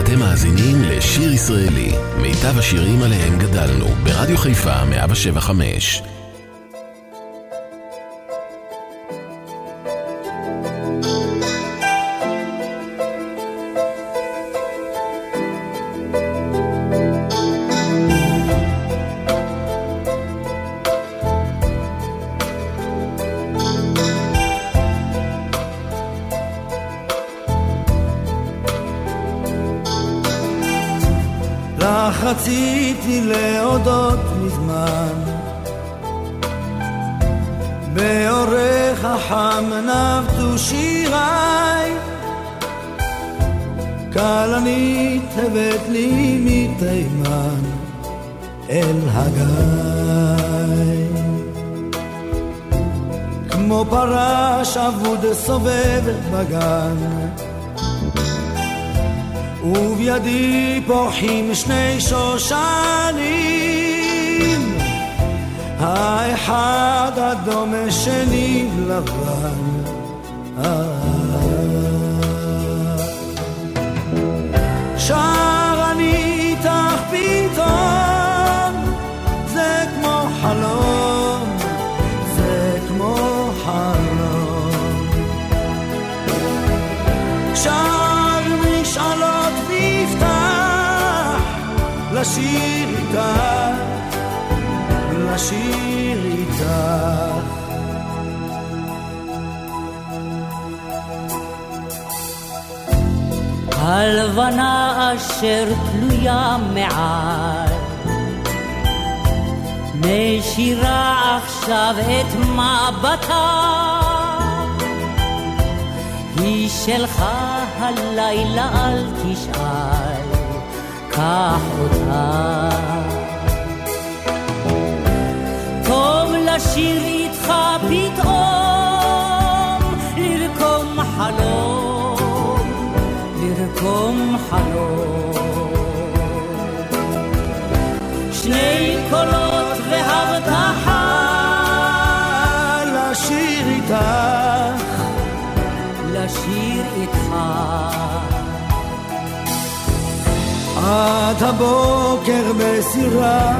אתם מאזינים לשיר ישראלי, מיטב השירים עליהם גדלנו, ברדיו חיפה 175. רציתי להודות מזמן באורך החם נבטו שיריי, כלנית הבאת לי מתימן אל הגיא, כמו פרה שעבוד סובבת בגן, ובידי פורחים שני שושנים, האחד אדום השני לבן. שר אני איתך פתאום, זה כמו חלום, זה כמו חלום. שר משאלות לשיר איתך, לשיר איתך. הלבנה אשר תלויה מעל, משירה עכשיו את מבטה, היא שלך הלילה אל תשאל, קח אותה. טוב לשיר איתך פתאום, לרקום חלום, לרקום חלום. שני קולות והבטחה, לשיר איתך, לשיר איתך. עד הבוקר בסירה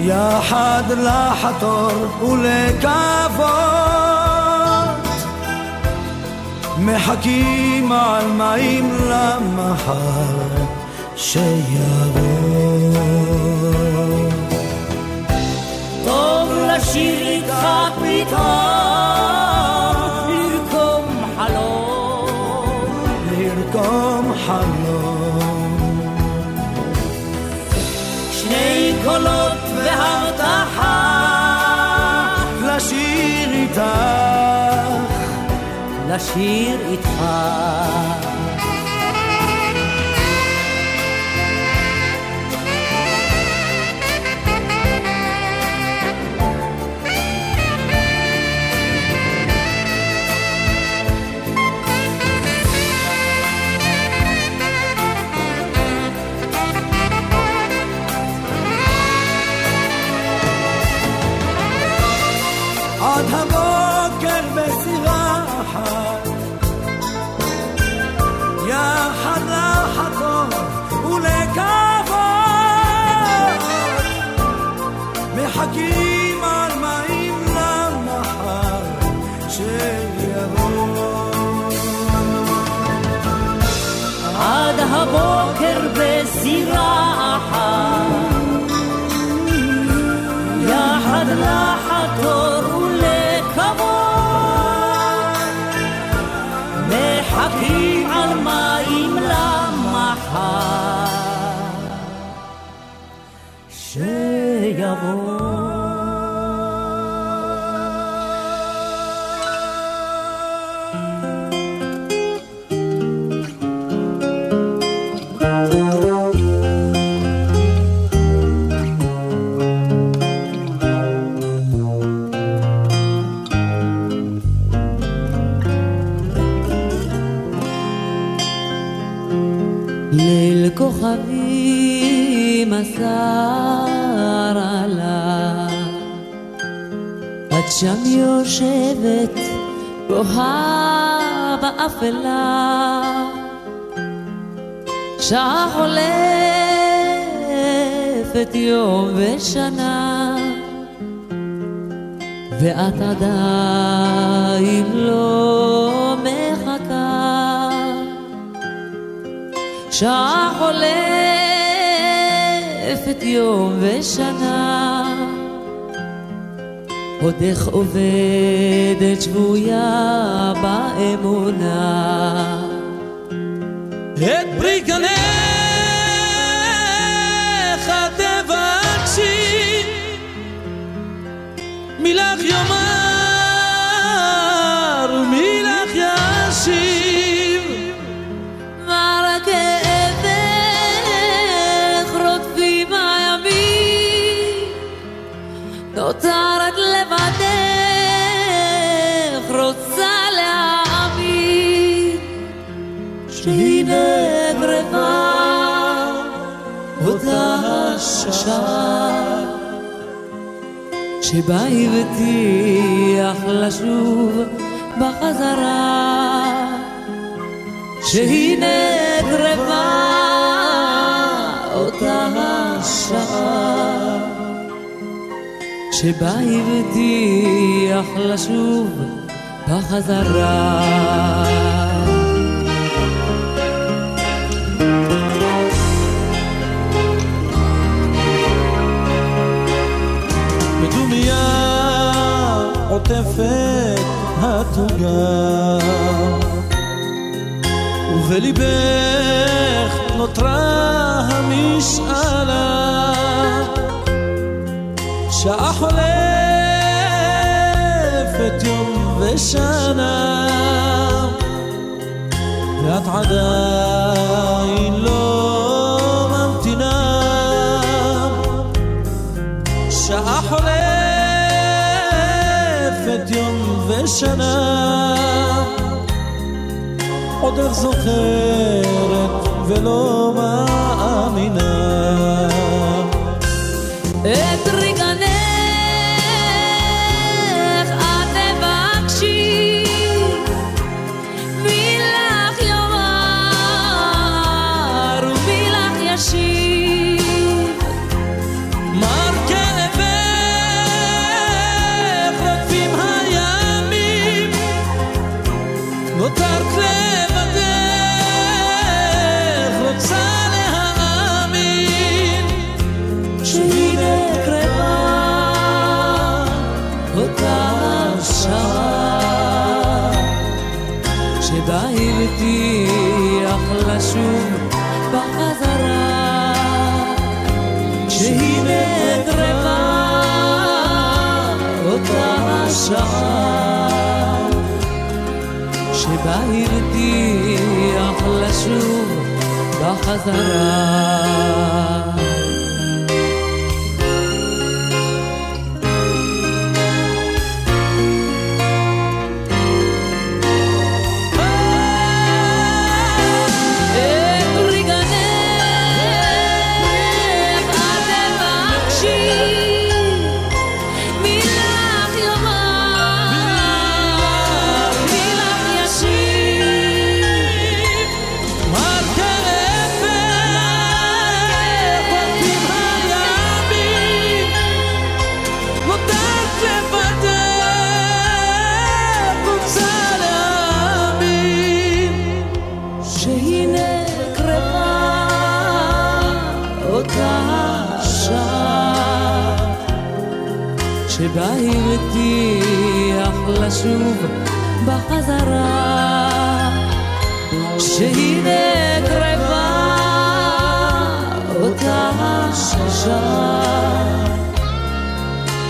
יחד לחתור ולקוות, מחכים על מים למחר שיבוא. טוב לשיר איתך פתאום, לרקום חלום, לרקום חלום. שני קולות והרתחה, לשיר איתך, לשיר איתך. הבוקר בסירה יחד לחתור ולקוות, מחכים על מים למחר שיבוא. חביב מסר עלה, את שם יושבת בוהה אפלה, שעה חולפת יום ושנה, ואת עדיין לא מחכה. שעה חולפת יום ושנה, עודך עובדת שבויה באמונה. את פרי גנך תבקשי, מילך יאמר ומילך ישיב. מר כאבך רודפים הימים, נותרת לבדך, רוצה להאמין שהנה קרבה אותה השעה שבה הבטיח לשוב בחזרה, שהנה קרבה אותה השעה שבה הבטיח לשוב בחזרה. עוטפת התוגה, ובליבך נותרה המשאלה, שעה חולפת יום ושנה, ואת עדיין לא ממתינה. שעה חולפת יום ושנה, עודך זוכרת ולא מאמינה. את רגענך את מבקשי, מי לך יאמר ומי לך ישיב. נותרת לבדך, רוצה להאמין שהנה קרבה אותה השעה שבה הבטיח לשוב בחזרה, שהנה קרבה אותה השעה שבה הבטיח לשוב בחזרה. שבה הבטיח לשוב בחזרה, שהנה קרבה אותה השעה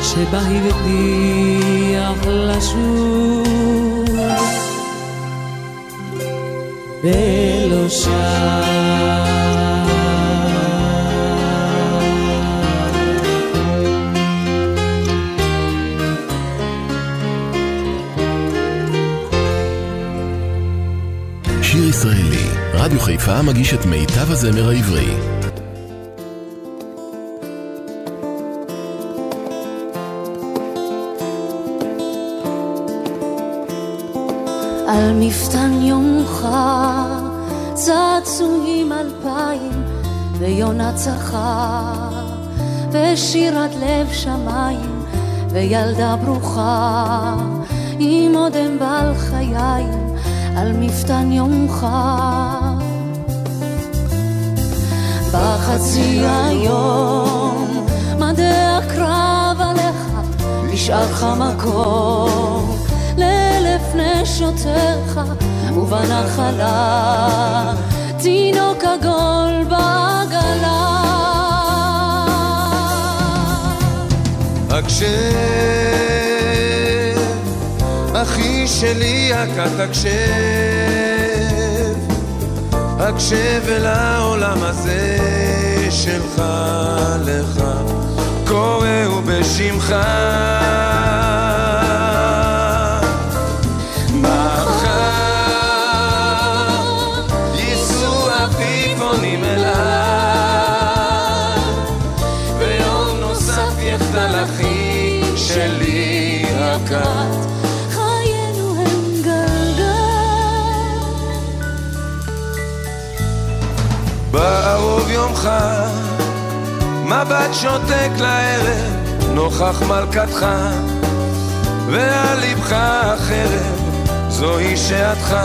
שבה הבטיח לשוב ולא שב. שיר ישראלי, רדיו חיפה מגיש את מיטב הזמר העברי. על מפתן יומך צעצועים 2000 ויונה צחה ושירת לב שמיים וילדה ברוכה עם עודם בעל חיים על מפתן יומך בחצי היום מדע הקרב עליך נשארך מקום לאלף נשותיך ובנחלה תינוק עגול בעגלה הקשב אחי שלי הקשב הקשב אל העולם הזה שלך לך קוראו בשמך חיינו הם גלגל בערוב יומך מבט שותק לערב נוכח מלכתך ועל ליבך החרב זוהי שעתך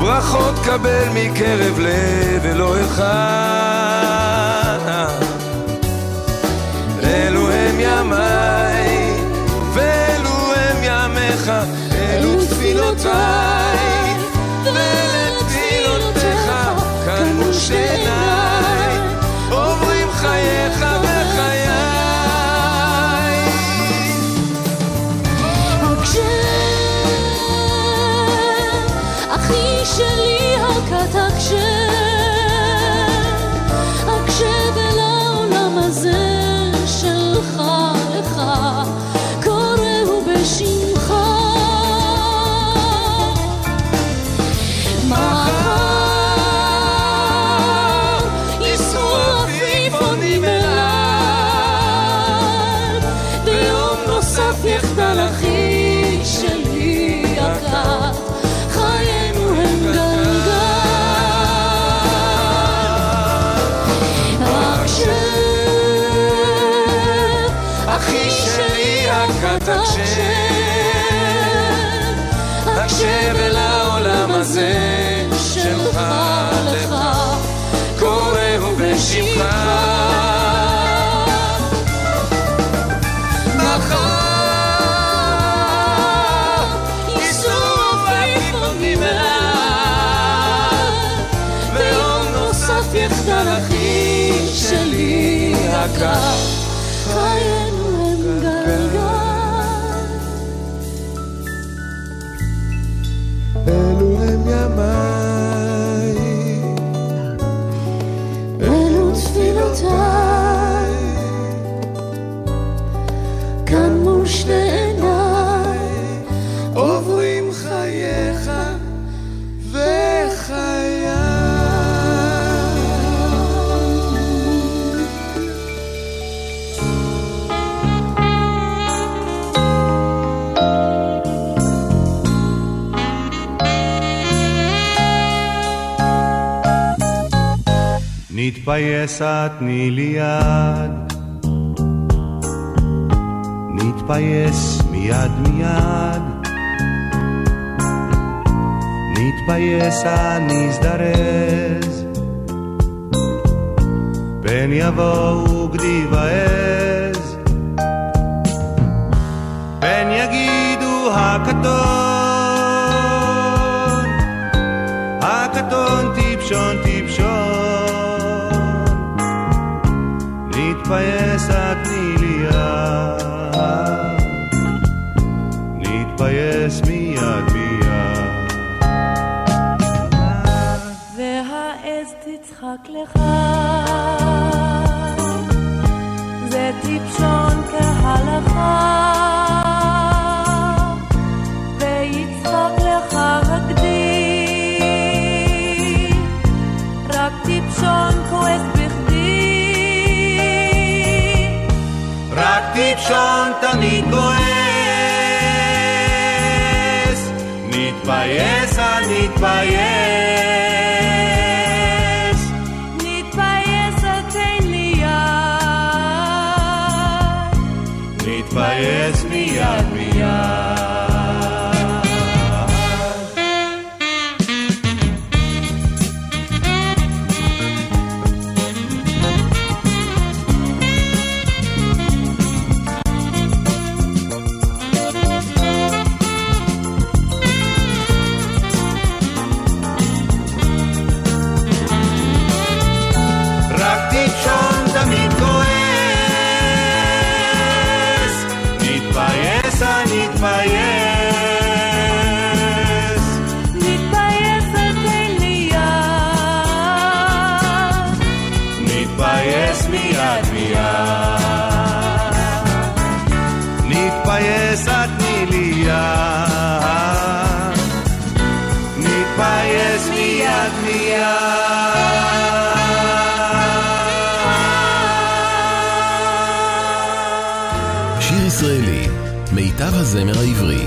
ברכות קבל מקרב לב אלוהיך אלו הם ימיי אלו תפילותיי ולתפילותיך כאן מושניי עוברים חייך וחיי הקשב אחי שלי הקשב הקשב אל העולם הזה שלך לך קוראו בשמך הקשב אל העולם הזה שלך לך קוראו בשמך מחר ייסעו עפרונים אליו ויום נוסף יחדל אחי שלי הקר חיינו הם גלגל אלו תפילותיי כאן מול שני עיניי עוברים חייך וחיי נתפייסת תני לי יד נתפייס מיד מיד נתפייסה נזדרז פן יבואו גדי ועז פן יגידו הקטון הקטון טיפשון טיפשון נתפייס תני לי יד נתפייס מיד מיד והעז תצחק לך זה טיפשון כהלכה ויצחק לך רק די רק טיפשון כועס טיפשון תמיד כועס נתפייס נתבייש, נתבייש אתן לי יד, נתבייש מיד מיד. שיר ישראלי, מיטב הזמר העברי.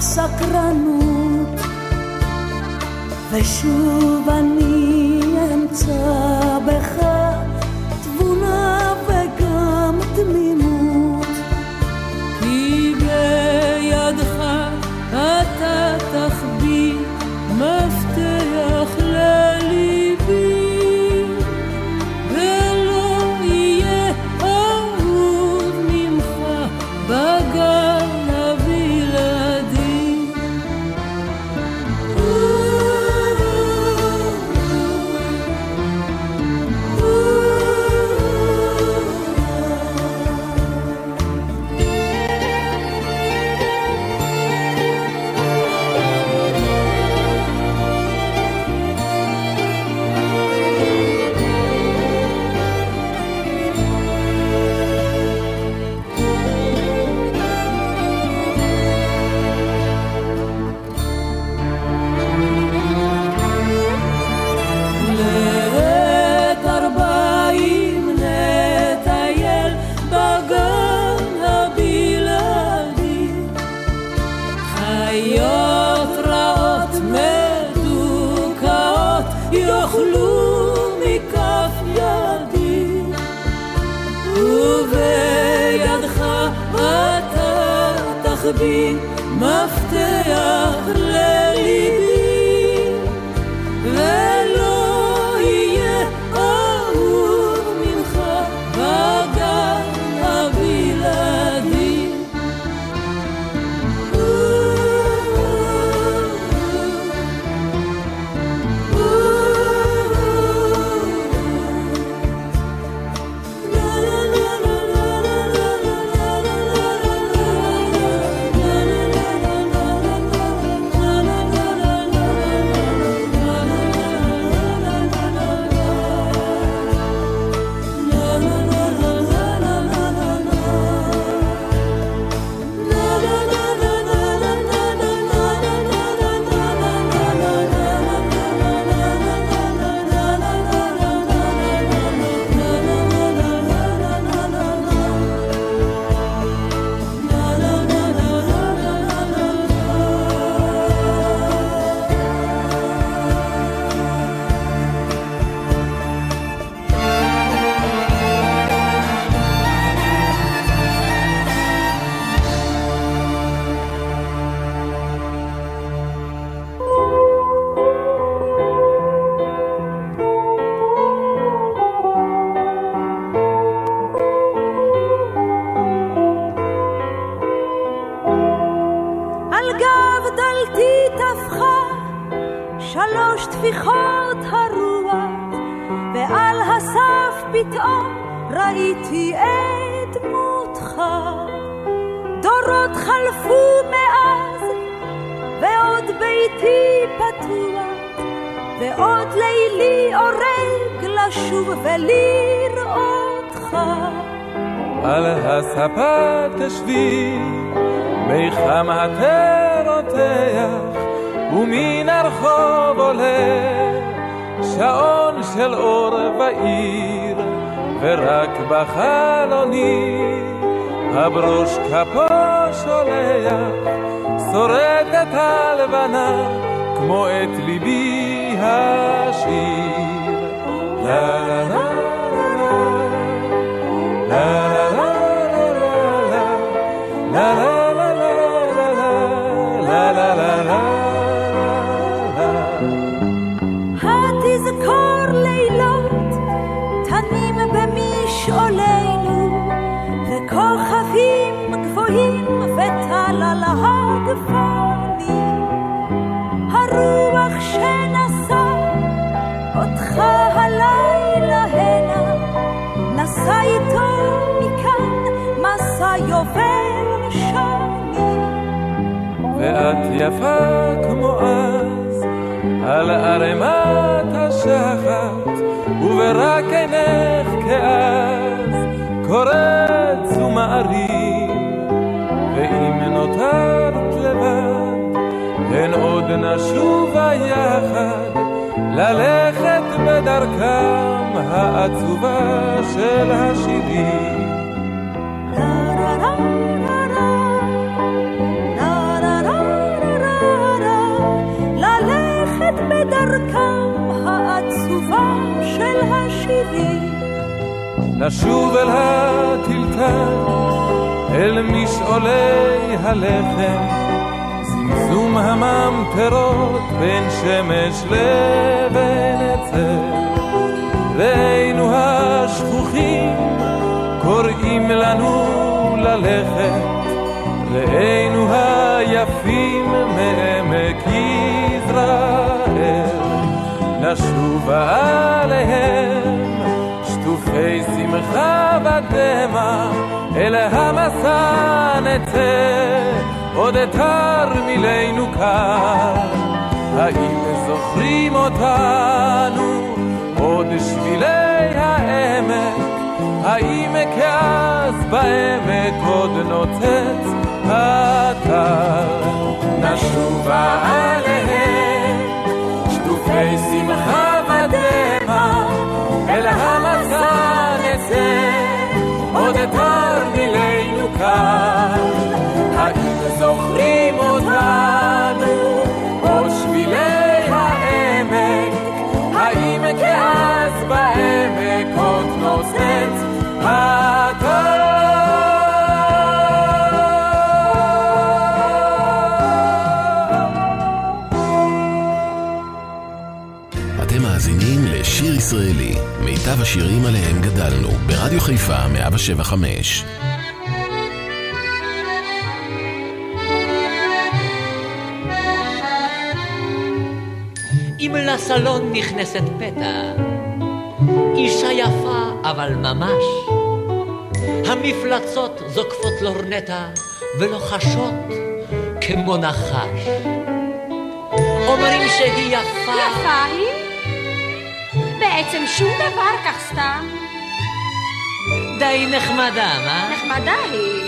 הסקרנות, ושוב אני אמצא בך תבונה וגם תמימות, כי בידך אתה תחביא מפתח לליבי, ולא יהיה אהוב ממך בגן. מפתח לליבי, ולא יהיה אהוב ממך בגן הבלעדי. שלוש תפיחות הרוח, ועל הסף פתאום ראיתי את דמותך. דורות חלפו מאז, ועוד ביתי פתוח, ועוד לילי אורג לשוב ולראותך. על הספה תשבי, מי חם התרותח, ומן הרחוב עולה שעון של אור ועיר, ורק בחלוני הברוש כפו שולח, שורד את הלבנה כמו את ליבי השיר. לה לה לה לה לה לה לה לה וטל על הגפנים הרוח שנסע אותך הלילה הנה, נסע איתו מכאן מסע יובל שני. ואת יפה כמו אז על ערמת השחת, וברק עינך כאז קורץ ומעריב, ואם נותרת לבד, הן עוד נשובה יחד, ללכת בדרכם העצובה של השירים. ללכת בדרכם העצובה של השירים. נשוב אל הטלטל, אל משעולי הלחם, זמזום הממטרות בין שמש לבין עצר. ראינו השכוחים קוראים לנו ללכת, ראינו היפים מעמק יזרעאל. נשוב עליהם שטופי שמחה ודמע, אל המסע נצא, עוד אתר מילינו קר. האם זוכרים אותנו עוד שבילי העמק? האם כאז בעמק עוד נוצץ אתר? נשובה עליהם שטופי שמחה ודמע, אל המסע נצא, עוד אתר מילינו כאן. האם זוכרים אותנו עוד שבילי העמק? האם כאז בעמק עוד נוצץ אתר? אתם מאזינים לשיר ישראלי, מיטב השירים עליהם גדלנו, ברדיו חיפה 175. אם לסלון נכנסת פתע, אישה יפה אבל ממש, המפלצות זוקפות לורנטה ולוחשות כמו נחש. אומרים שהיא יפה, יפה היא? בעצם שום דבר, כך סתם. די נחמדה, מה? נחמדה היא.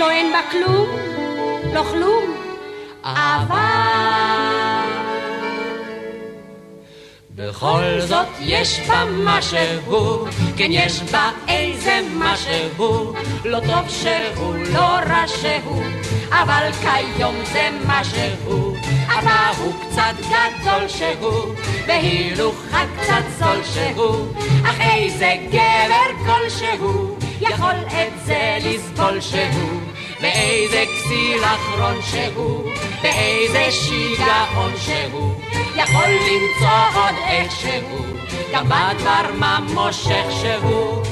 לא אין בה כלום, לא כלום. אבל בכל זאת יש בה משהו, כן יש בה איזה משהו, לא טוב שהוא, לא רע שהוא, אבל כיום זה משהו. אבא הוא קצת גדול שהוא, והילוכה קצת זול שהוא, אך איזה גבר כלשהו יכול את זה לסבול שהוא, ואיזה כסיל אחרון שהוא, ואיזה שיגעון שהוא, יכול למצוא עוד איך שהוא, גם בדבר מה מושך שהוא.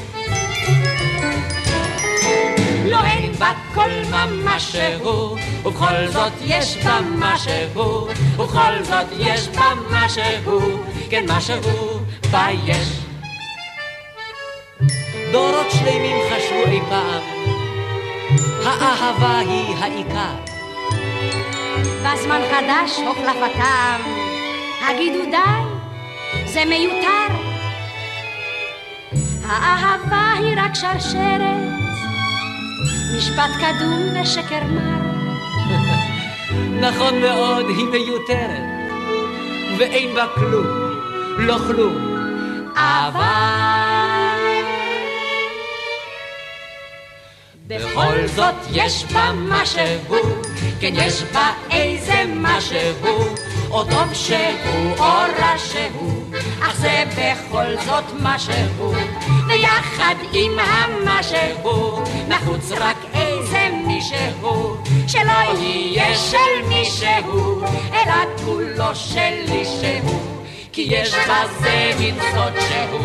לא אין בת כל ממש שהוא, ובכל זאת יש בה מה שהוא, ובכל זאת יש בה מה שהוא, כן מה שהוא בה יש. דורות שלמים חשבו אי פעם, האהבה היא העיקר. בזמן חדש הוחלפתם, הגידו די, זה מיותר. האהבה היא רק שרשרת, משפט קדום ושקר מר. נכון מאוד, היא מיותרת, ואין בה כלום, לא כלום. אבל בכל זאת יש בה משהו, כן יש בה איזה משהו, או טוב שהוא או רע שהוא, אך זה בכל זאת משהו, ויחד עם המשהו נחוץ רק איזה מישהו, שלא יהיה של מישהו אלא כולו שלי שהוא, כי יש בזה מן סוד שהוא,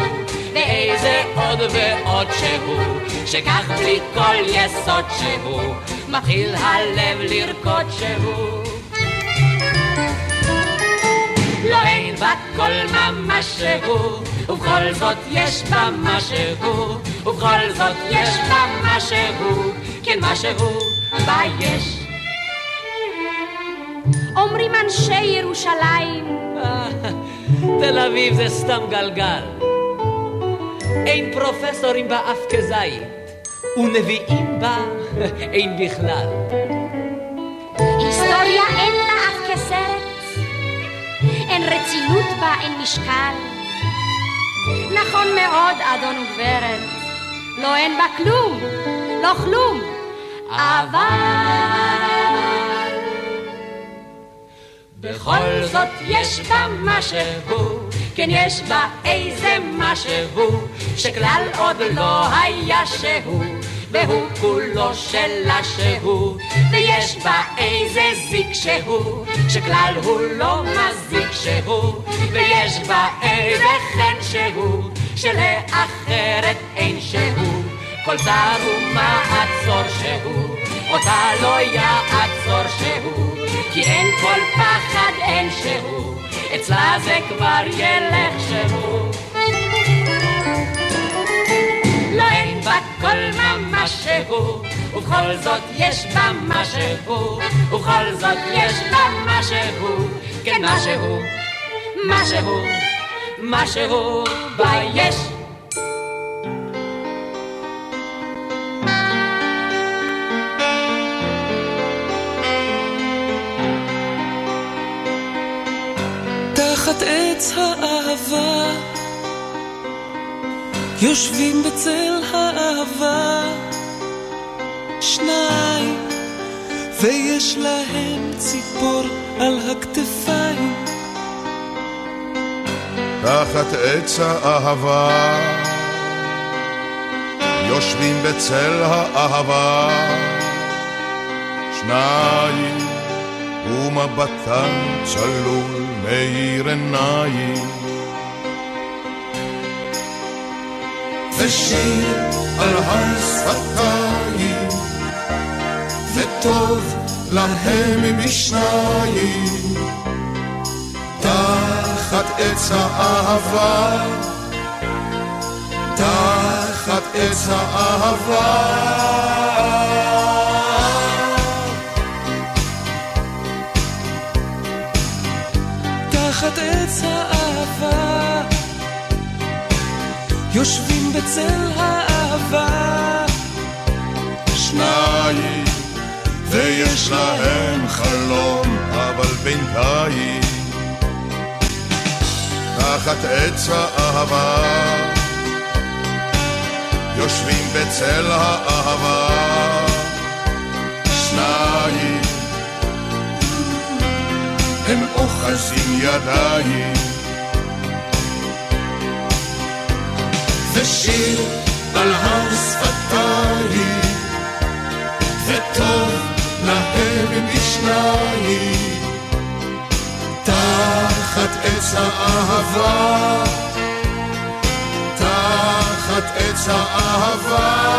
ואיזה עוד ועוד שהוא, שכך בלי כל יסוד שהוא מתחיל הלב לרקוד שהוא. לא אין בה כל ממש שהוא, ובכל זאת יש בה מה שהוא, ובכל זאת יש בה מה שהוא, כן מה שהוא בה יש. אומרים אנשי ירושלים, תל אביב זה סתם גלגל, אין פרופסורים בה אף כזית, ונביאים בה אין בכלל. היסטוריה אין לה אף כסרט, אין רצינות בה, אין משקל. נכון מאוד אדון ורד, לא אין בה כלום, לא כלום. אבל בכל זאת יש בה משהו, כן יש בה איזה משהו, שכלל עוד לא היה שהוא, והוא כולו שלה שהוא, ויש בה איזה זיק שהוא, שכלל הוא לא מזיק שהוא, ויש בה איזה חן שהוא, שלאחרת אין שהוא, כל צער ומעצור שהוא, אותה לא יעצור שהוא, כי אין כל פחד אין שהוא, אצלה זה כבר ילך שהוא. לא אין בה כל ממש שהוא, ובכל זאת יש בה מה שהוא, ובכל זאת יש בה מה שהוא, כן מה שהוא, מה שהוא, מה שהוא בה יש. תחת עץ האהבה יושבים בצל האהבה שניים, ויש להם ציפור על הכתפיים. תחת עץ האהבה יושבים בצל האהבה שניים, ומבטן צלול מאיר עיניים. ושיר על השפתיים, וטוב להם משניים. תחת עץ האהבה, תחת עץ האהבה. תחת עץ האהבה יושבים בצל האהבה שניים, ויש להם חלום אבל בינתיים. תחת עץ האהבה יושבים בצל האהבה שניים, הם אוחזים ידיים. ושיר על השפתיים, וטוב להם משניים. תחת עץ האהבה, תחת עץ האהבה.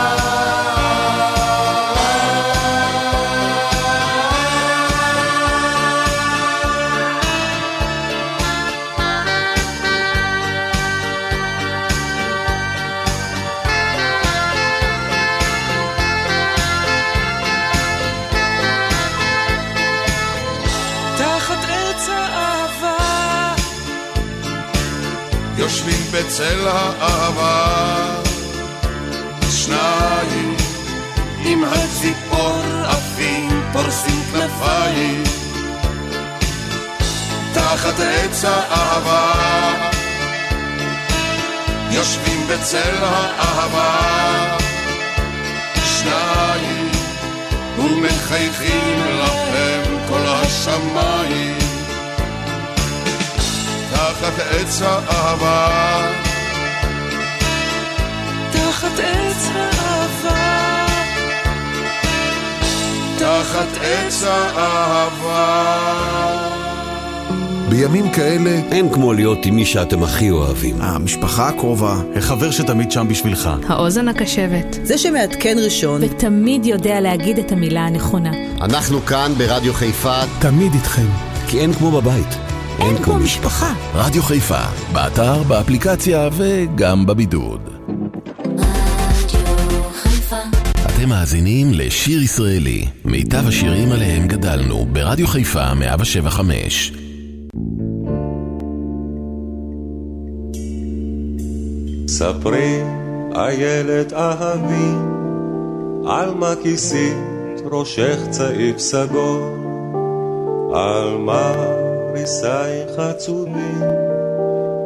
יושבים בצל האהבה שניים עם הציפור עפים פורסים כנפיים תחת עץ האהבה יושבים בצל האהבה שניים ומחייכים לכם כל השמיים תחת עץ האהבה תחת עץ האהבה תחת עץ האהבה בימים כאלה אין כמו להיות עם מי שאתם הכי אוהבים. המשפחה הקרובה, החבר שתמיד שם בשבילך. האוזן הקשבת. זה שמעדכן ראשון. ותמיד יודע להגיד את המילה הנכונה. אנחנו כאן ברדיו חיפה. תמיד איתכם. כי אין כמו בבית. אין כמו משפחה. רדיו חיפה, באתר, באפליקציה וגם בבידוד. אתם מאזינים לשיר ישראלי. מיטב השירים עליהם גדלנו ברדיו חיפה 175. ספרי איילת אהבי על מה כיסי ראשך צעיף סגור על מה ריסייך עצובים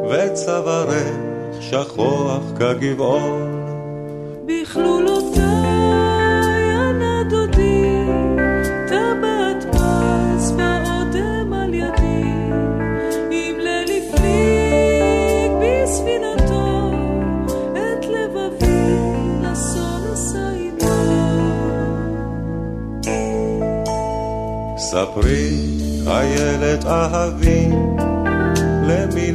וצווארך שכוח כגבעון בכלולותיי הנדודי טבעת פס ועודם על ידי אם ללפליג בספינה ספרי, איילת אהבי, למי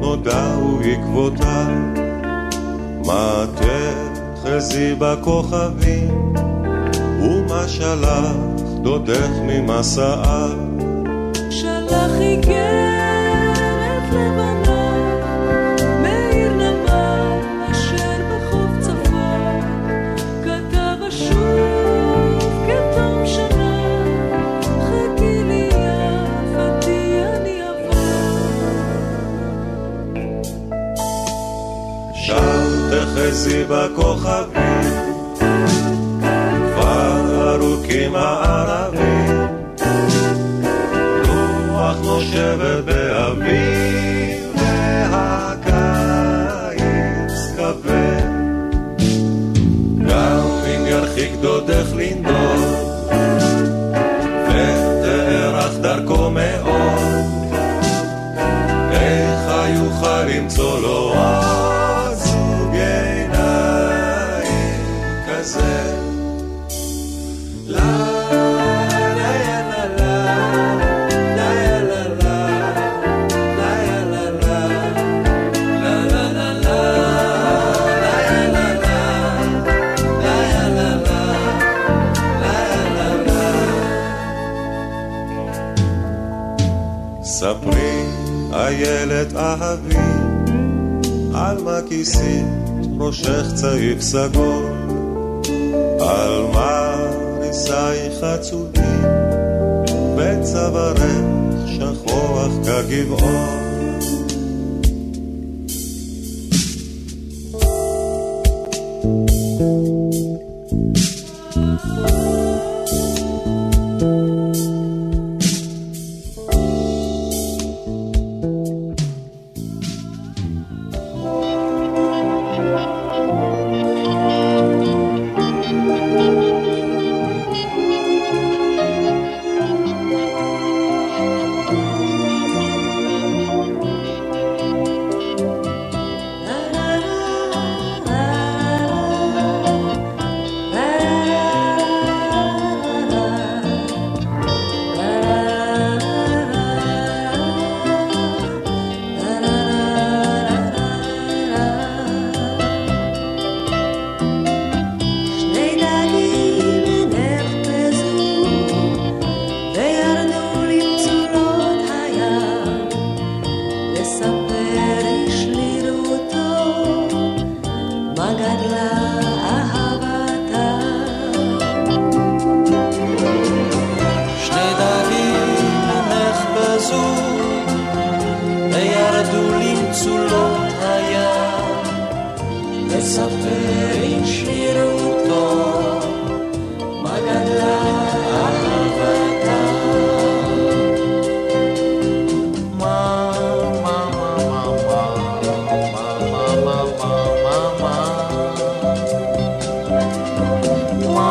נודעו עקבותיו, מה תחזי בכוכבים, ומה שלח דודך ממסעיו. שלח איגרת לבנה, מאיר נמל אשר בחוף צפון, כתב השוב כתום שנה. תחזי בכוכבים כבר ארוכים הערבים רוח נושבת באוויר והקיץ כבד גם אם ירחיק דודך לנדוד ותארך דרכו מאוד איך היוכל למצוא לו ספרי איילת אהבי על מה כיסית ראשך צעיף סגול על מה ניסייך עצובים בצווארך שכוח כגבעון Sul לספר עם שירותו מה גדלה אהבתה. מה מה מה מה מה מה מה מה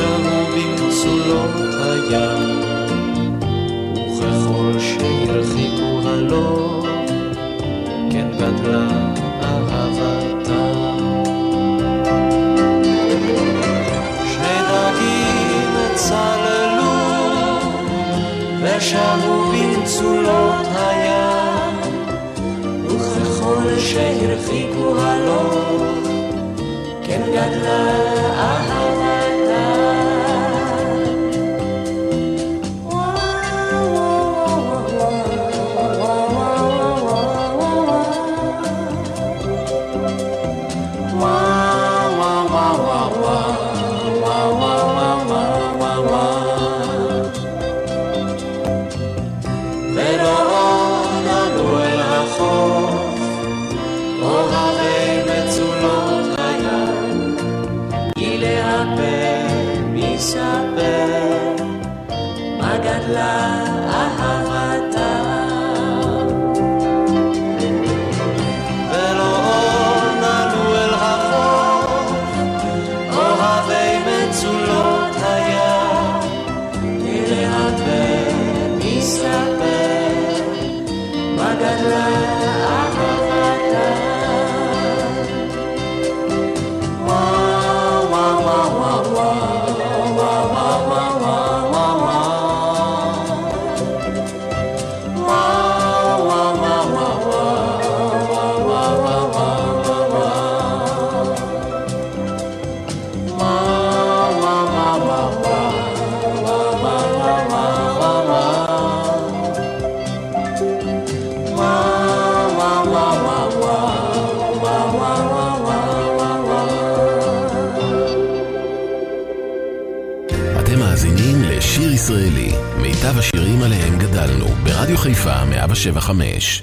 שרו במצולות הים, וככל שהרחיקו הלום כן גדלה אהבתם. שני דגים צללו ושרו במצולות הים, וככל שהרחיקו הלום כן גדלה אהבתם. ישראלי, מיטב השירים עליהם גדלנו, ברדיו חיפה 175.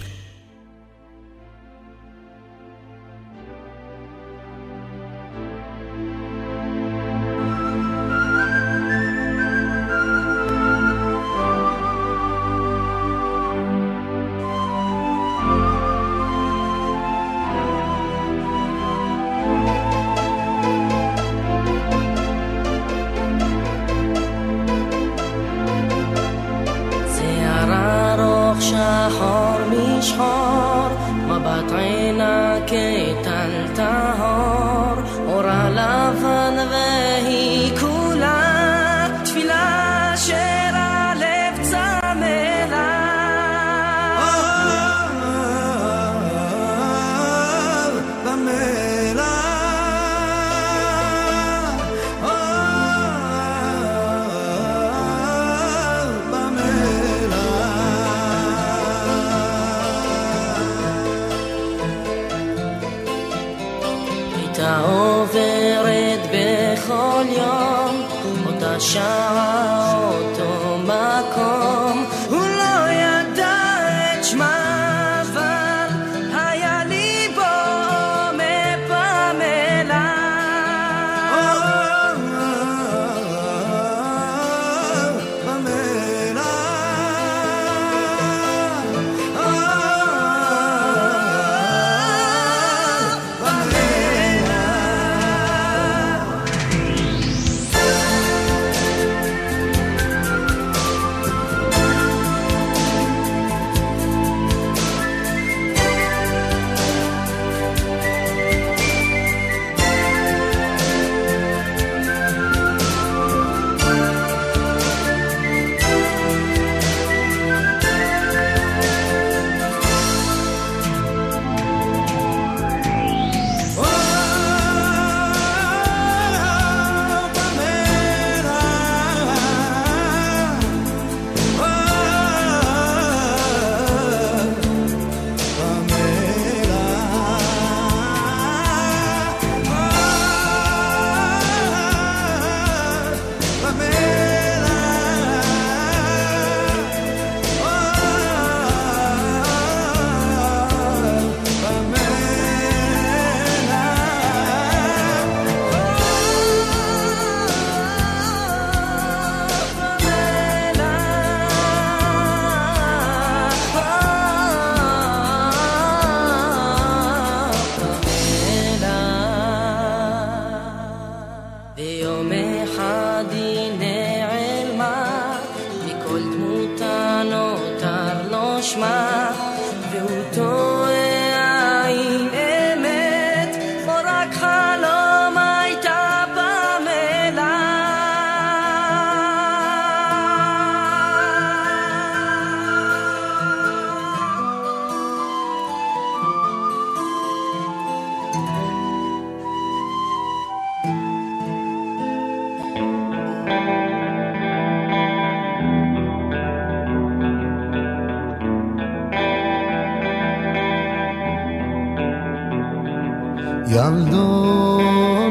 ילדונת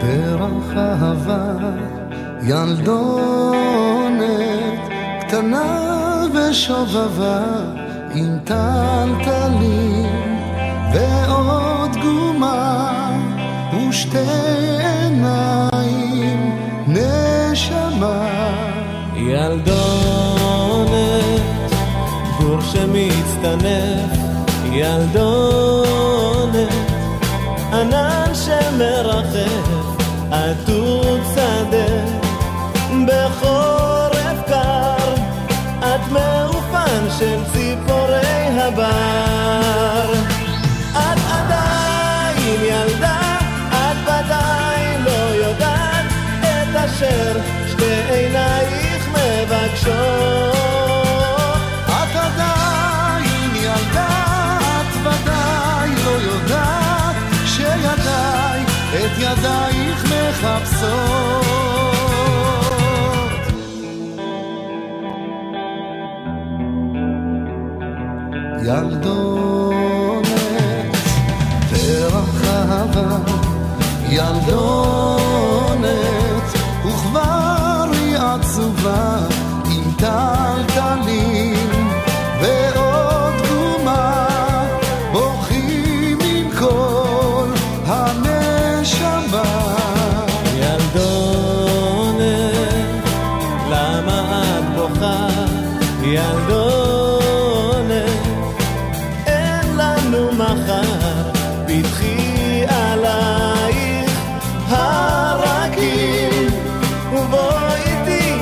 פרח אהבה, ילדונת קטנה ושובבה, עם טלטלים ועוד גומה ושתי עיניים נשמה, ילדונת גור שמצטנף, ילדונת ענן שמרחף, עטור שדה בחורף קר, את מעופן של ציפורי הבר, את עדיין ילדה, את ודאי לא יודעת את אשר שתי עינייך מבקשות, את עדיין ילדה, את ידייך מחפשות, ילדונת פרח אהבה, ילדונת וכבר היא עצובה, עם טלטלים ועוד גומה, בוכים עם כל הנשמה, ילדונת למה את בוכה, ילדונת אין לנו מחר, פתחי עלייך הרקים ובוא איתי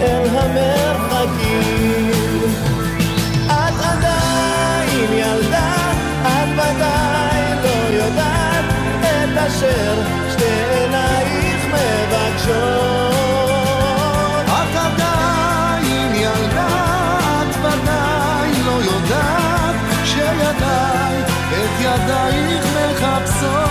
אל המרחקים, את עדיין ילדה, את ודאי לא יודעת את אשר את עדיין ילדה, את ודאי לא יודעת שידיי את ידייך מחפשות,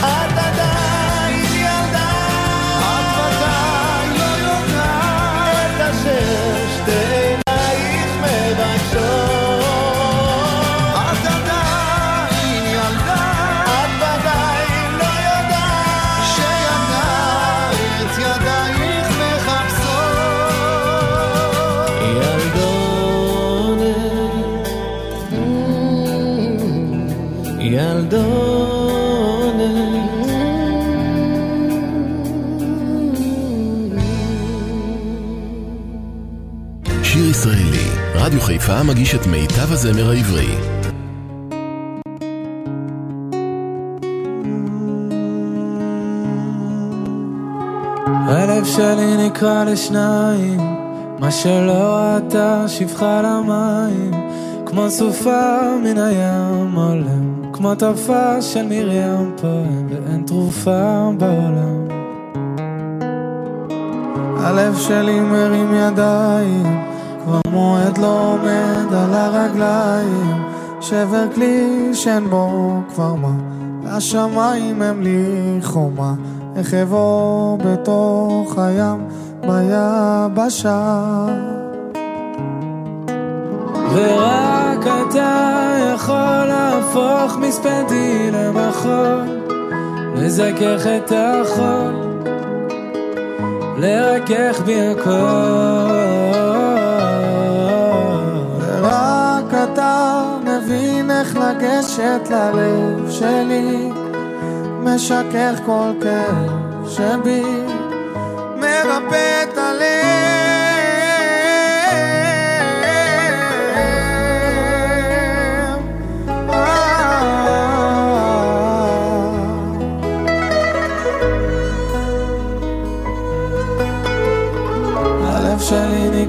את עדיין ילדה, את ודאי לא יודעת שידיי את ידייך מחפשות, את עדיין ילדה, את ודאי לא יודעת את אשר שתי עינייך מבקשות, את עדיין ילדה, את ודאי לא יודעת שידיי את ידייך מחפשות, ילדונת שיר ישראלי, רדיו חיפה מגיש את מיטב הזמר העברי, הלב שלי נקרא לשניים, מה שלא ראתה שפחה למים, כמו סופה מן הים עולם, כמו תופעה של מרים פועם, ואין תרופה בעולם, הלב שלי מרים ידיים, כבר מועד לא עומד על הרגליים, שבר כלי שאין בו כבר מה, השמיים הם לי חומה, החבור בתוך הים ביבשה, ורק אתה יכול להפוך מספדי למחול, לזכך את החול, לרכך בי הכל, ורק אתה מבין איך לגשת ללב שלי, משכך כל כך שבי מרפא את הלב,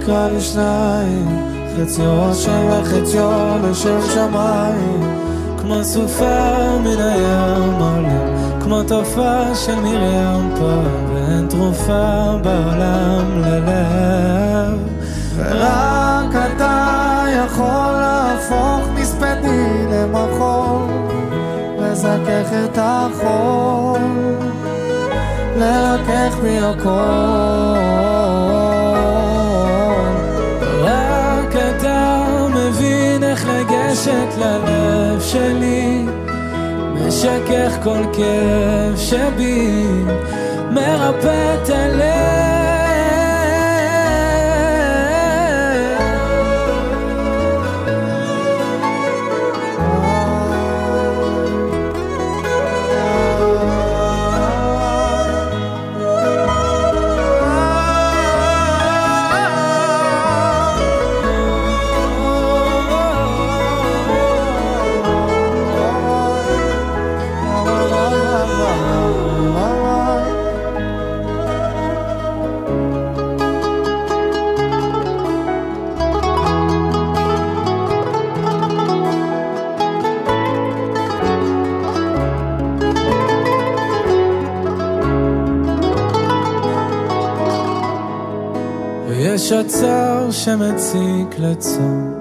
נקרא לשניים, חציו השם וחציו לשם שמיים, כמו סופה מן הים עולה, כמו תופעה של מרים פעם, ואין תרופה בעולם ללב. רק אתה יכול להפוך מספדי למחור, לזכך את החור, ללקח בי הכל. רק אתה מבין איך לגשת ללב שלי, משכך כל כאב שבי, מרפא את הלב. יש הצער שמציק לצום,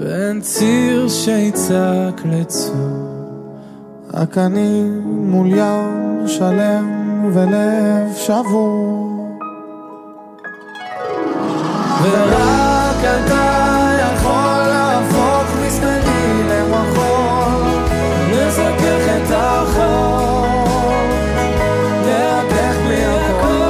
ואין ציר שיצק לצום. רק אני מול יום שלם ולב שבור. ורק אתה יכול להפוך מסתני למחור, לזכך את החור, דרך בלי הכל.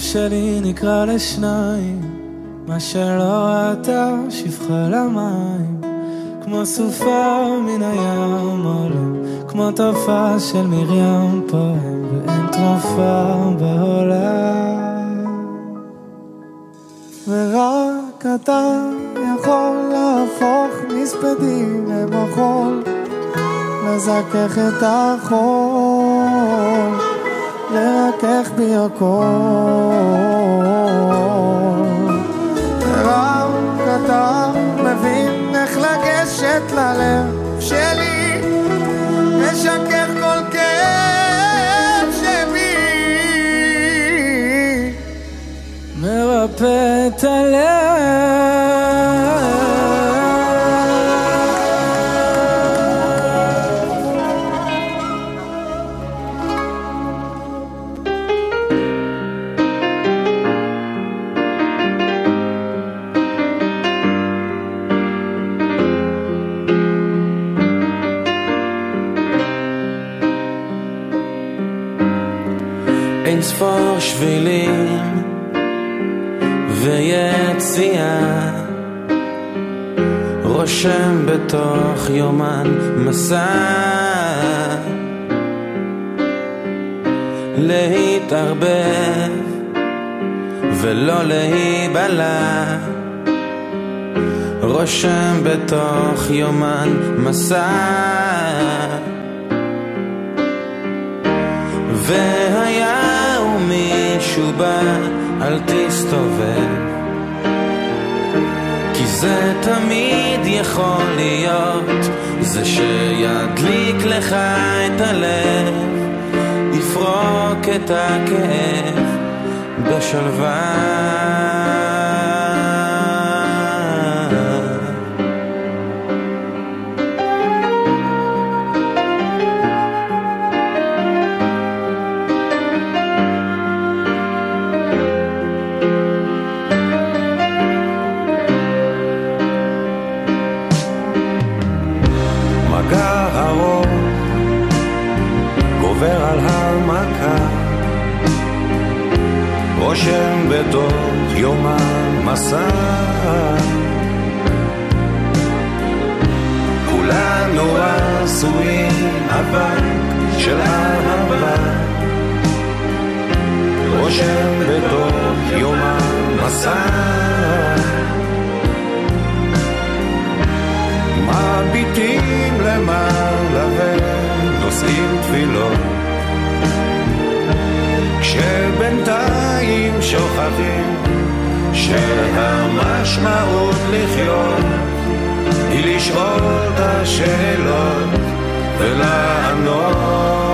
שלי נקרא לשניים, מה שלא ראתה שפחה למים, כמו סופה מן הים עולה, כמו תופעה של מרים פועם, ואין תרופה בעולם. ורק אתה יכול להפוך מספדים למחול, לזכך את החול, לרקח בי הכל. רק אתה מבין איך לגשת ללב שלי, משכך כל כאב שבי, מרפא את הלב. אין ספור שבילים ויציאה, רושם בתוך יומן מסע, להתערבב ולא להיבלע, רושם בתוך יומן מסע. והיה מישהו בא, אל תסתובב, כי זה תמיד יכול להיות, זה שידליק לך את הלב, יפרוק את הכאב בשלווה. מתגשם בתוך יום המסע. כולנו עשויים אבק של אהבה, רושם בתוך יום המסע. מביטים למעלה ונושאים תפילות, כשבינתיים שוכחים שהמשמעות לחיות היא לשאול את השאלות ולענות.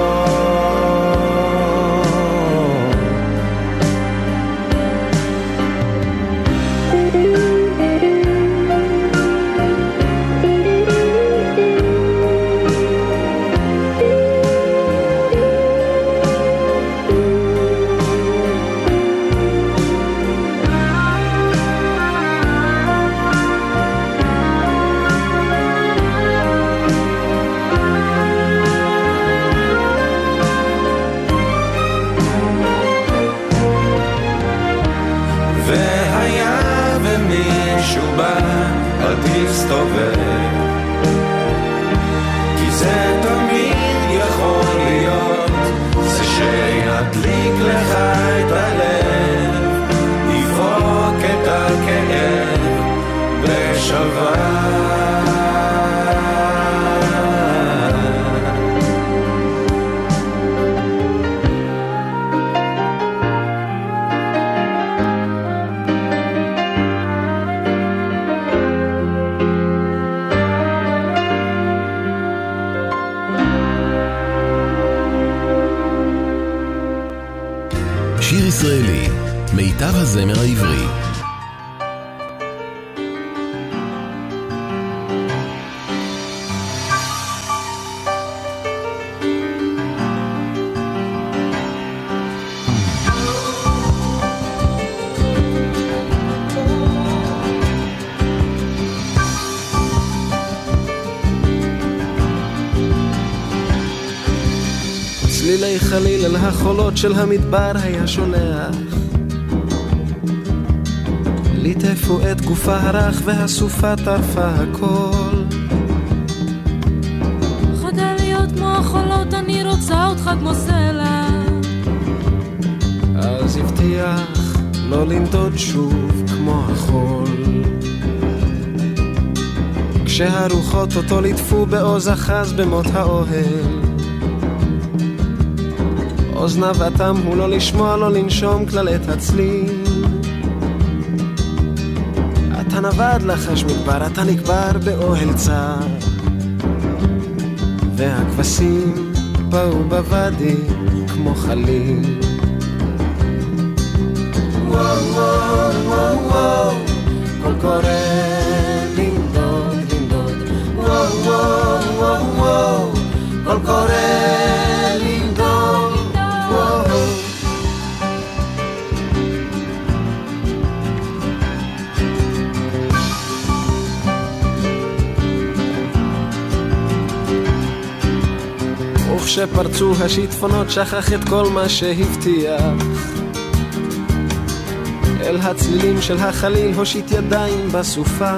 כי זה תמיד יכול להיות, זה שידליק לך את הלב, יפרוק את הכאב בשווה. שיר ישראלי, מיטב הזמר העברי. צלילי חליל אל החולות של המדבר היה שולח, ליטפו את גופה הרך והסופה טרפה הכל. חדל להיות כמו החולות, אני רוצה אותך כמו סלע. אז הבטיח לא לנדוד שוב כמו החול. כשהרוחות אותו ליטפו בעוז אחז במות האוהל, אוזניו התם הוא לא לשמוע, לא לנשום כלל את הצליל. אתה נבד לחש מדבר, אתה נקבר באוהל צר, והכבשים באו בוואדי כמו חליל. וואו וואו וואו וואו, קול קורא לנדוד לנדוד. וואו וואו וואו וואו, קול קורא לנדוד. וכשפרצו השיטפונות שכח את כל מה שהבטיח, אל הצלילים של החליל הושיט ידיים בסופה.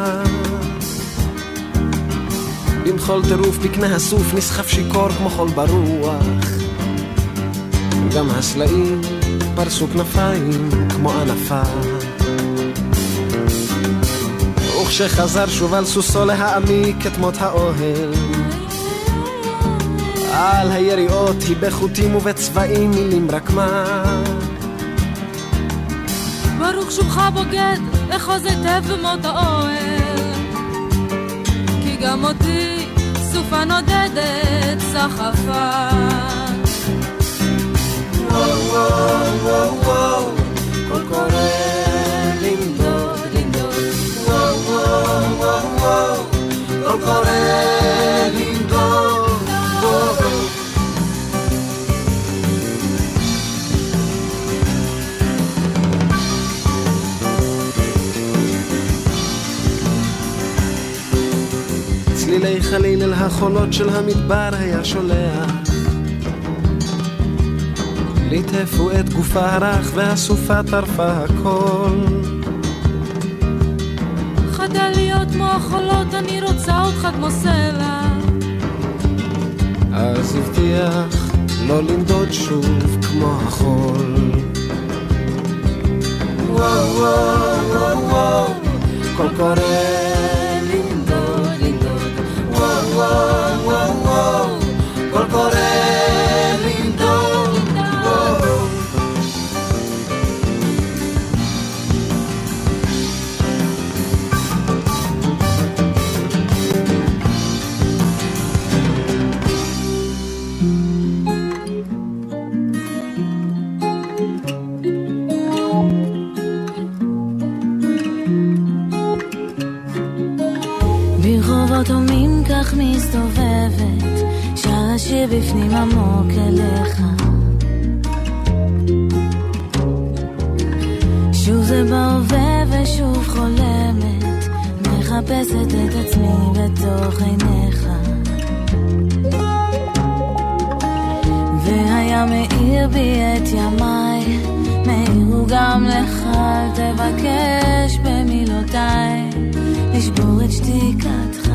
במחול טירוף בקנה הסוף נסחף שיקור כמו חול ברוח, גם הסלעים פרסו כנפיים כמו ענפה. וכשחזר שוב על סוסו להעמיק את מות האוהל, על היריעות היא בחוטים ובצבעים מילים רק מה. ברוך שובך בוגד, אחוז היטב במות האוהל, כי גם אותי סופה נודדת סחפה. וואו וואו וואו וואו, קול קורא לנדוד לנדוד. וואו וואו וואו וואו, קול קורא לנדוד. צלילי חליל אל החולות של המדבר היה שולח, ניטפו את גופה הרך והסופה טרפה הכל. חדל להיות מוחלות, אני רוצה אותך כמו סלע. אז הבטיח לא לנדוד שוב כמו החול. וואו וואו וואו וואו, כל קורא לנדוד לנדוד. וואו וואו וואו וואו, כל קורא תומים כך מסתובבת, שרה שיר בפנים עמוק אליך. שוב זה בהווה ושוב חולמת, מחפשת את עצמי בתוך עיניך. והיה מאיר בי את ימיי, מאירו גם לך. תבקש במילותיי לשבור את שתיקתך,